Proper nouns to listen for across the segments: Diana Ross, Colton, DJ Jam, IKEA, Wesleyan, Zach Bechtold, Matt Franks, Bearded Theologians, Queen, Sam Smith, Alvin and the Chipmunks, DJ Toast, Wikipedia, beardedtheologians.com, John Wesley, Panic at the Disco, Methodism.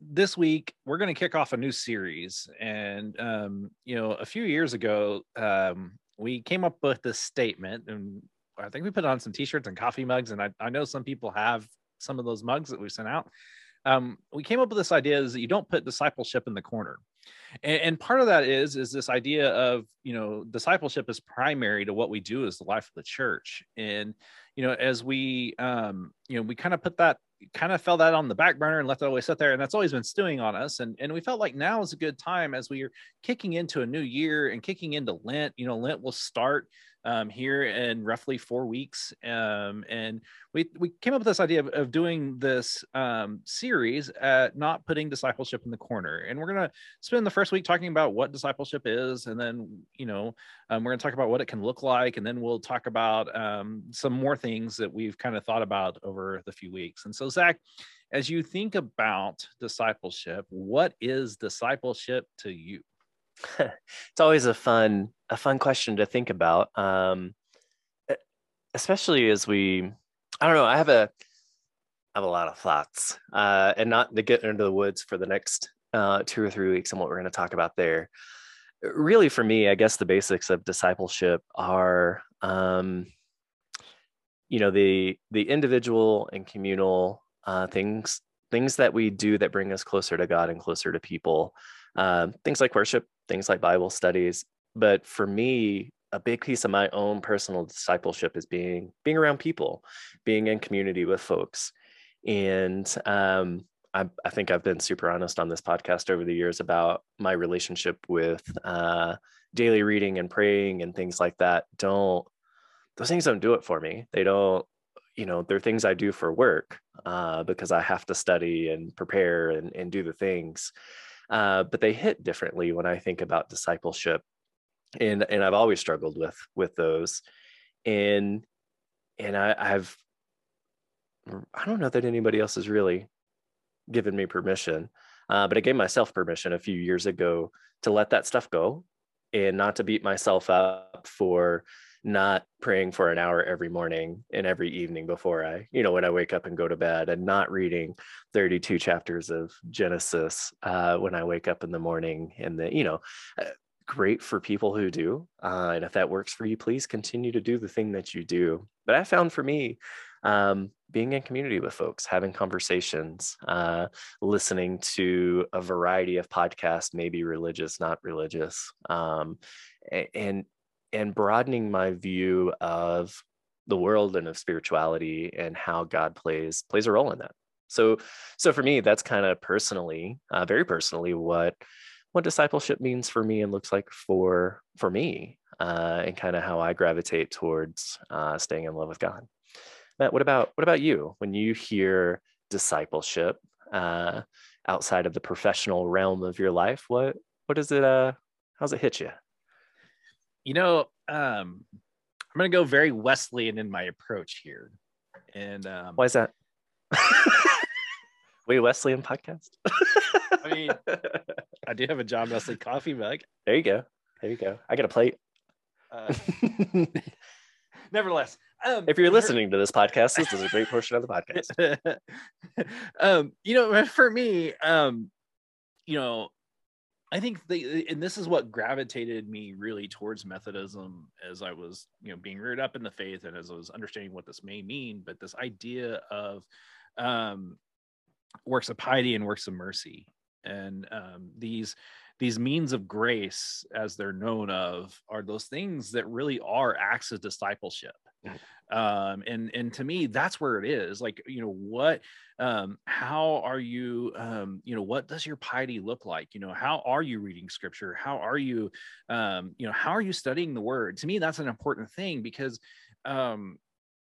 this week, we're going to kick off a new series. And, you know, a few years ago, we came up with this statement, and I think we put on some T-shirts and coffee mugs. And I know some people have some of those mugs that we sent out. We came up with this idea is that you don't put discipleship in the corner. And part of that is this idea of, you know, discipleship is primary to what we do as the life of the church. And, you know, as we, you know, we kind of put that, kind of fell that on the back burner and left it always sit there. And that's always been stewing on us. And we felt like now is a good time as we are kicking into a new year and kicking into Lent. You know, Lent will start here in roughly 4 weeks. And we came up with this idea of doing this series at not putting discipleship in the corner. And we're going to spend the first week talking about what discipleship is. And then, you know, we're going to talk about what it can look like. And then we'll talk about some more things that we've kind of thought about over the few weeks. And so, Zach, as you think about discipleship, what is discipleship to you? It's always a fun question to think about, especially as we, I don't know, I have a lot of thoughts, and not to get into the woods for the next 2 or 3 weeks on what we're going to talk about there. Really, for me, I guess the basics of discipleship are, you know, the individual and communal things that we do that bring us closer to God and closer to people. Things like worship, things like Bible studies. But for me, a big piece of my own personal discipleship is being around people, being in community with folks. And I think I've been super honest on this podcast over the years about my relationship with daily reading and praying and things like that. Those things don't do it for me. They don't, you know, they're things I do for work because I have to study and prepare and do the things. But they hit differently when I think about discipleship, and I've always struggled with those, and I don't know that anybody else has really given me permission, but I gave myself permission a few years ago to let that stuff go, and not to beat myself up for not praying for an hour every morning and every evening before I, you know, when I wake up and go to bed, and not reading 32 chapters of Genesis when I wake up in the morning. And the, you know, great for people who do. And if that works for you, please continue to do the thing that you do. But I found for me, being in community with folks, having conversations, listening to a variety of podcasts, maybe religious, not religious, and broadening my view of the world and of spirituality and how God plays a role in that. So for me, that's kind of personally, very personally, what discipleship means for me and looks like for me, and kind of how I gravitate towards staying in love with God. Matt, what about you? When you hear discipleship outside of the professional realm of your life, what is it? How's it hit you? You know, I'm going to go very Wesleyan in my approach here. And why is that? Wait, Wesleyan podcast? I mean, I do have a John Wesley coffee mug. There you go. There you go. I got a plate. Nevertheless, if you're listening to this podcast, this is a great portion of the podcast. You know, for me, you know, I think and this is what gravitated me really towards Methodism as I was, you know, being reared up in the faith and as I was understanding what this may mean, but this idea of works of piety and works of mercy, and these means of grace, as they're known of, are those things that really are acts of discipleship. And to me, that's where it is. Like, you know, what, how are you, you know, what does your piety look like? You know, how are you reading scripture? How are you, you know, how are you studying the word? To me, that's an important thing because,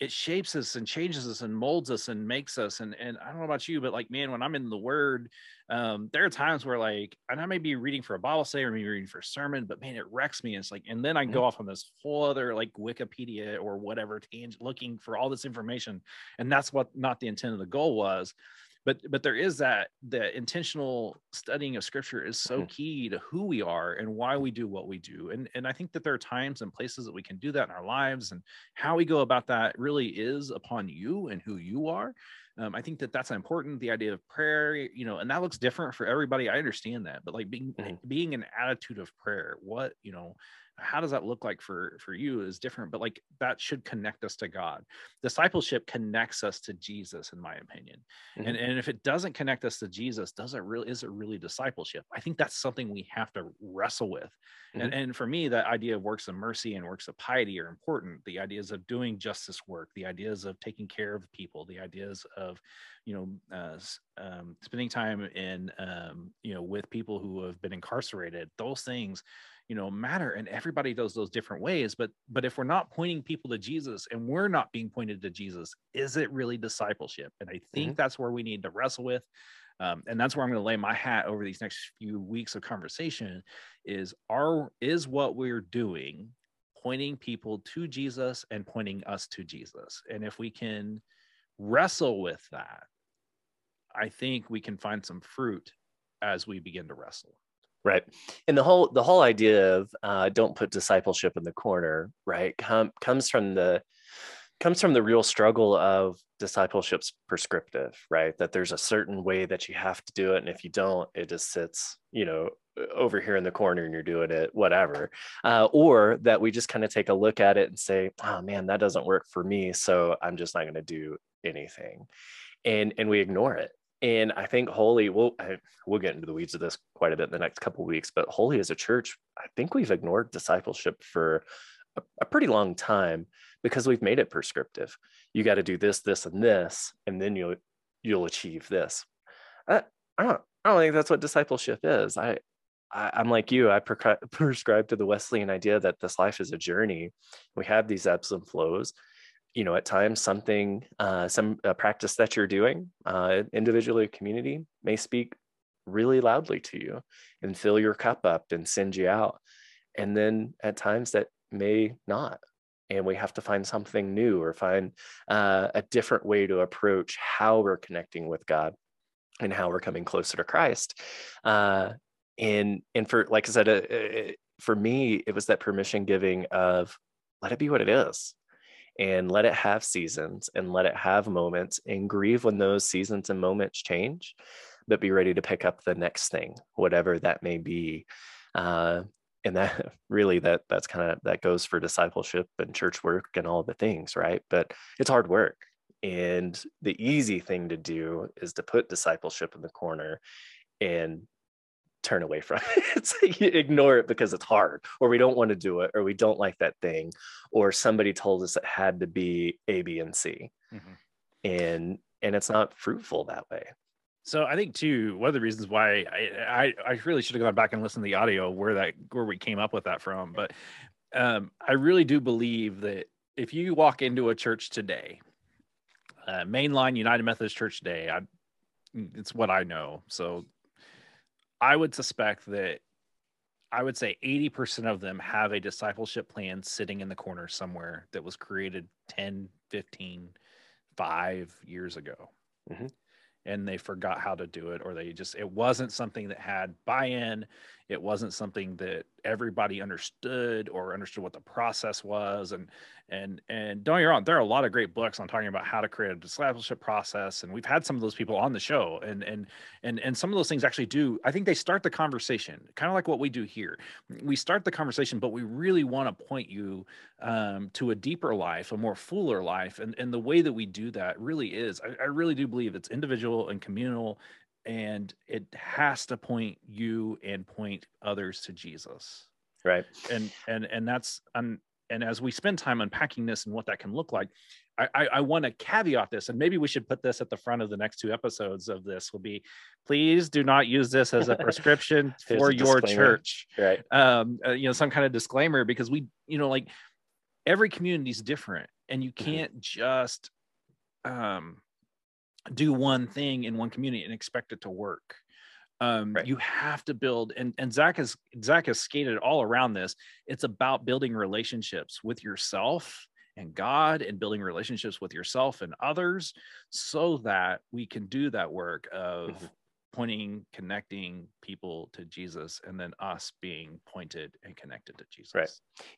it shapes us and changes us and molds us and makes us. And I don't know about you, but like, man, when I'm in the Word, there are times where like, and I may be reading for a Bible study or maybe reading for a sermon, but man, it wrecks me. And it's like, and then I can go off on this whole other like Wikipedia or whatever tangent, looking for all this information. And that's what not the intent of the goal was. But there is that the intentional studying of Scripture is so key to who we are and why we do what we do. And I think that there are times and places that we can do that in our lives, and how we go about that really is upon you and who you are. I think that that's important. The idea of prayer, you know, and that looks different for everybody. I understand that, but like being an attitude of prayer, what, you know, how does that look like for you is different, but like that should connect us to God. Discipleship connects us to Jesus, in my opinion. And if it doesn't connect us to Jesus, is it really discipleship? I think that's something we have to wrestle with. And for me, that idea of works of mercy and works of piety are important. The ideas of doing justice work, the ideas of taking care of people, the ideas of, you know, spending time in, you know, with people who have been incarcerated, those things, you know, matter, and everybody does those different ways. But if we're not pointing people to Jesus, and we're not being pointed to Jesus, is it really discipleship? And I think that's where we need to wrestle with. And that's where I'm going to lay my hat over these next few weeks of conversation is what we're doing pointing people to Jesus and pointing us to Jesus. And if we can wrestle with that, I think we can find some fruit as we begin to wrestle. Right. And the whole idea of don't put discipleship in the corner, right, comes from the real struggle of discipleship's prescriptive, right? That there's a certain way that you have to do it. And if you don't, it just sits, you know, over here in the corner and you're doing it, whatever. Or that we just kind of take a look at it and say, oh man, that doesn't work for me, so I'm just not going to do anything. And we ignore it. And I think Holy, we'll get into the weeds of this quite a bit in the next couple of weeks, but Holy as a church, I think we've ignored discipleship for a pretty long time because we've made it prescriptive. You got to do this, this, and this, and then you'll achieve this. I don't think that's what discipleship is. I'm like you, I prescribe to the Wesleyan idea that this life is a journey. We have these ebbs and flows. You know, at times some practice that you're doing individually or community may speak really loudly to you and fill your cup up and send you out. And then at times that may not. And we have to find something new or find a different way to approach how we're connecting with God and how we're coming closer to Christ. And for, like I said, for me, it was that permission giving of let it be what it is. And let it have seasons and let it have moments and grieve when those seasons and moments change, but be ready to pick up the next thing, whatever that may be. And that really, that's kind of, that goes for discipleship and church work and all the things, right? But it's hard work. And the easy thing to do is to put discipleship in the corner and turn away from it. It's like you ignore it because it's hard, or we don't want to do it, or we don't like that thing, or somebody told us it had to be A, B, and C. And it's not fruitful that way. So I think too, one of the reasons why I really should have gone back and listened to the audio where we came up with that from. But I really do believe that if you walk into a church today, mainline United Methodist Church today, it's what I know. So I would suspect that I would say 80% of them have a discipleship plan sitting in the corner somewhere that was created 10, 15, 5 years ago. And they forgot how to do it, or it wasn't something that had buy-in. It wasn't something that everybody understood or understood what the process was. And don't get me wrong, there are a lot of great books on talking about how to create a discipleship process. And we've had some of those people on the show, and some of those things actually do, I think they start the conversation, kind of like what we do here. We start the conversation, but we really want to point you to a deeper life, a more fuller life. And the way that we do that really is, I really do believe it's individual and communal, and it has to point you and point others to Jesus. Right. And that's, and as we spend time unpacking this and what that can look like, I want to caveat this, and maybe we should put this at the front of the next two episodes of this will be, please do not use this as a prescription for your church. Right. You know, some kind of disclaimer, because we, you know, like every community is different. and you can't just do one thing in one community and expect it to work. Right. You have to build, and Zach has skated all around this. It's about building relationships with yourself and God, and building relationships with yourself and others, so that we can do that work of pointing, connecting people to Jesus, and then us being pointed and connected to Jesus.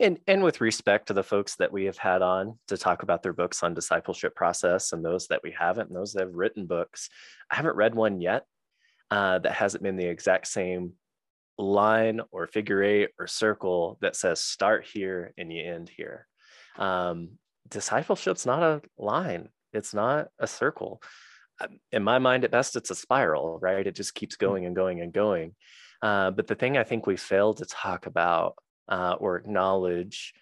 Right. And with respect to the folks that we have had on to talk about their books on discipleship process, and those that we haven't, and those that have written books, I haven't read one yet that hasn't been the exact same line or figure eight or circle that says start here and you end here. Discipleship's not a line. It's not a circle. In my mind, at best, it's a spiral, right? It just keeps going and going and going. But the thing I think we fail to talk about or acknowledge,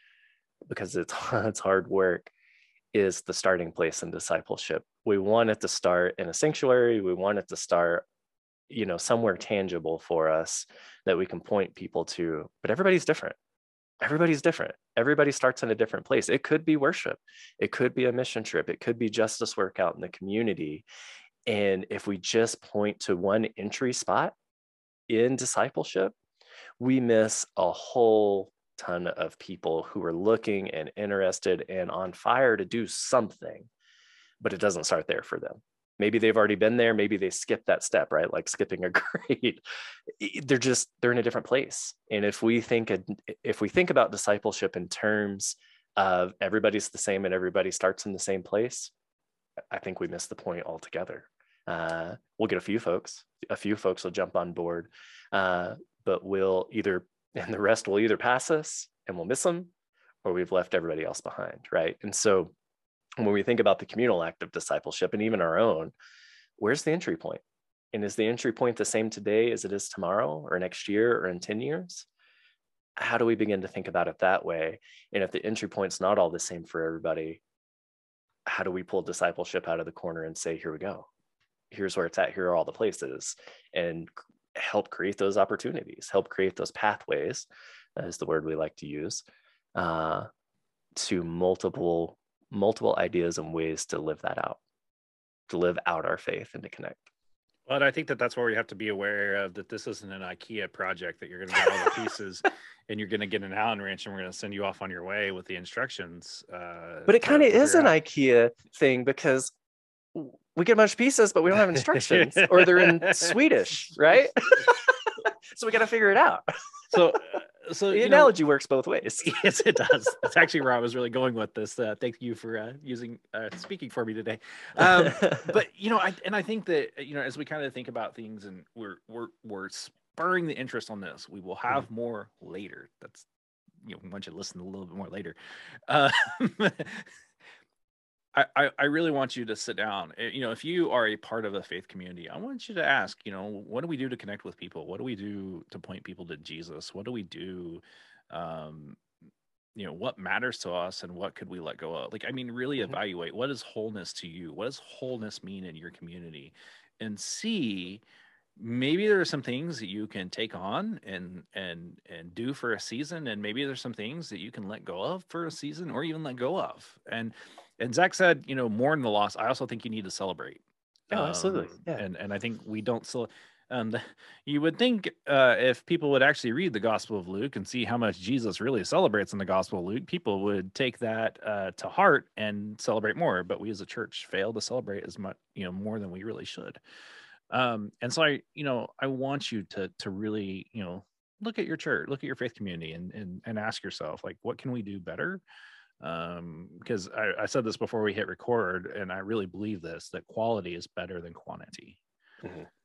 because it's hard work, is the starting place in discipleship. We want it to start in a sanctuary. We want it to start, you know, somewhere tangible for us that we can point people to. But everybody's different. Everybody's different. Everybody starts in a different place. It could be worship. It could be a mission trip. It could be justice work out in the community. And if we just point to one entry spot in discipleship, we miss a whole ton of people who are looking and interested and on fire to do something, but it doesn't start there for them. Maybe they've already been there. Maybe they skipped that step, right? Like skipping a grade. They're in a different place. And if we think about discipleship in terms of everybody's the same and everybody starts in the same place, I think we miss the point altogether. We'll get a few folks will jump on board, but the rest will either pass us and we'll miss them, or we've left everybody else behind, right? And so when we think about the communal act of discipleship and even our own, where's the entry point? And is the entry point the same today as it is tomorrow or next year or in 10 years? How do we begin to think about it that way? And if the entry point's not all the same for everybody, how do we pull discipleship out of the corner and say, here we go. Here's where it's at. Here are all the places. And help create those opportunities, help create those pathways, that is the word we like to use, to multiple ideas and ways to live that out, to live out our faith and to connect. But I think that's where we have to be aware of that this isn't an IKEA project that you're going to get all the pieces and you're going to get an Allen wrench and we're going to send you off on your way with the instructions. But it kind of is an IKEA thing, because we get a bunch of pieces, but we don't have instructions or they're in Swedish, right? So we got to figure it out. So the analogy works both ways. Yes, it does. That's actually where I was really going with this. Thank you for speaking for me today. But I think that as we kind of think about things, and we're spurring the interest on this. We will have more later. That's once you listen a little bit more later. I really want you to sit down. If you are a part of a faith community, I want you to ask, what do we do to connect with people? What do we do to point people to Jesus? What do we do? What matters to us and what could we let go of? Really evaluate, what is wholeness to you? What does wholeness mean in your community? And see, maybe there are some things that you can take on and do for a season. And maybe there's some things that you can let go of for a season or even let go of. And Zach said, mourn the loss. I also think you need to celebrate. Oh, absolutely. Yeah. And I think we don't. You would think if people would actually read the Gospel of Luke and see how much Jesus really celebrates in the Gospel of Luke, people would take that to heart and celebrate more. But we as a church fail to celebrate as much, more than we really should. And so I want you to really, look at your church, look at your faith community and ask yourself, what can we do better? Because I said this before we hit record, and I really believe this, that quality is better than quantity.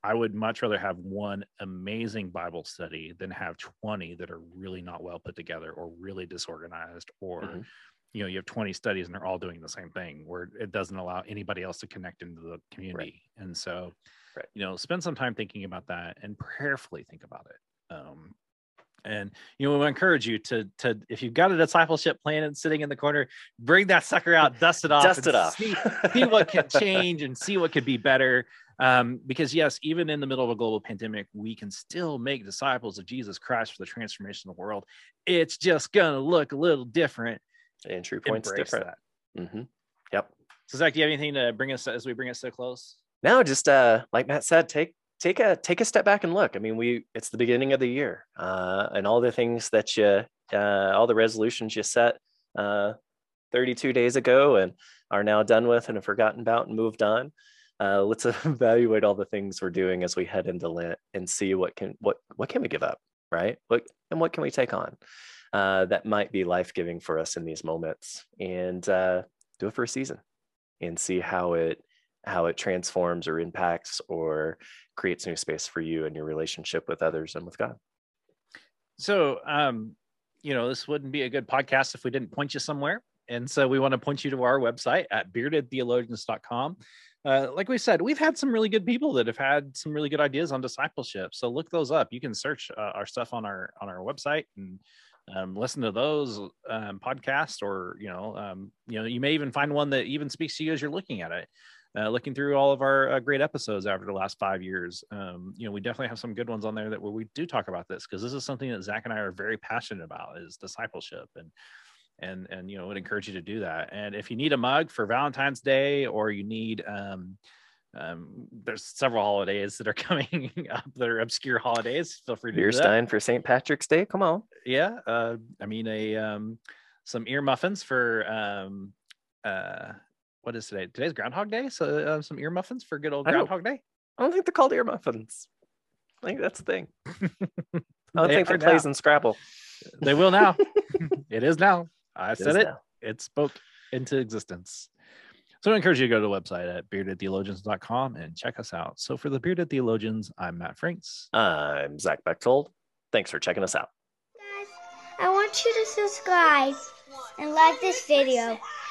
I would much rather have one amazing Bible study than have 20 that are really not well put together or really disorganized, or you have 20 studies and they're all doing the same thing, where it doesn't allow anybody else to connect into the community. Right. And so spend some time thinking about that and prayerfully think about it. And we encourage you to if you've got a discipleship plan and sitting in the corner, bring that sucker out, dust it off. See what can change and see what could be better. Because yes, even in the middle of a global pandemic, we can still make disciples of Jesus Christ for the transformation of the world. It's just gonna look a little different. The entry point's different. That. Mm-hmm. Yep. So Zach, do you have anything to bring us as we bring us to a close? No, just like Matt said, take a step back and look. I mean, it's the beginning of the year, and all the things that you, all the resolutions you set 32 days ago and are now done with and have forgotten about and moved on. Let's evaluate all the things we're doing as we head into Lent and see what can we give up, right? What can we take on that might be life-giving for us in these moments, and do it for a season and see how it transforms or impacts or creates new space for you and your relationship with others and with God. So, you know, this wouldn't be a good podcast if we didn't point you somewhere. And so we want to point you to our website at beardedtheologians.com. Like we said, we've had some really good people that have had some really good ideas on discipleship. So look those up. You can search our stuff on our website and listen to those podcasts, or, you know, you may even find one that even speaks to you as you're looking at it. Looking through all of our great episodes over the last 5 years, you know, we definitely have some good ones on there where we do talk about this, because this is something that Zach and I are very passionate about, is discipleship, and you know, would encourage you to do that. And if you need a mug for Valentine's Day, or you need there's several holidays that are coming up that are obscure holidays, feel free to do that. Beerstein for St. Patrick's Day, come on. Yeah, I mean some ear muffins for what is today? Today's Groundhog Day, so some ear muffins for good old Groundhog Day. I don't think they're called ear muffins. I think that's the thing. I don't think they're plays in Scrabble. They will now. It is now. I said it. It spoke into existence. So I encourage you to go to the website at beardedtheologians.com and check us out. So for the Bearded Theologians, I'm Matt Franks. I'm Zach Bechtold. Thanks for checking us out. Guys, I want you to subscribe and like this video.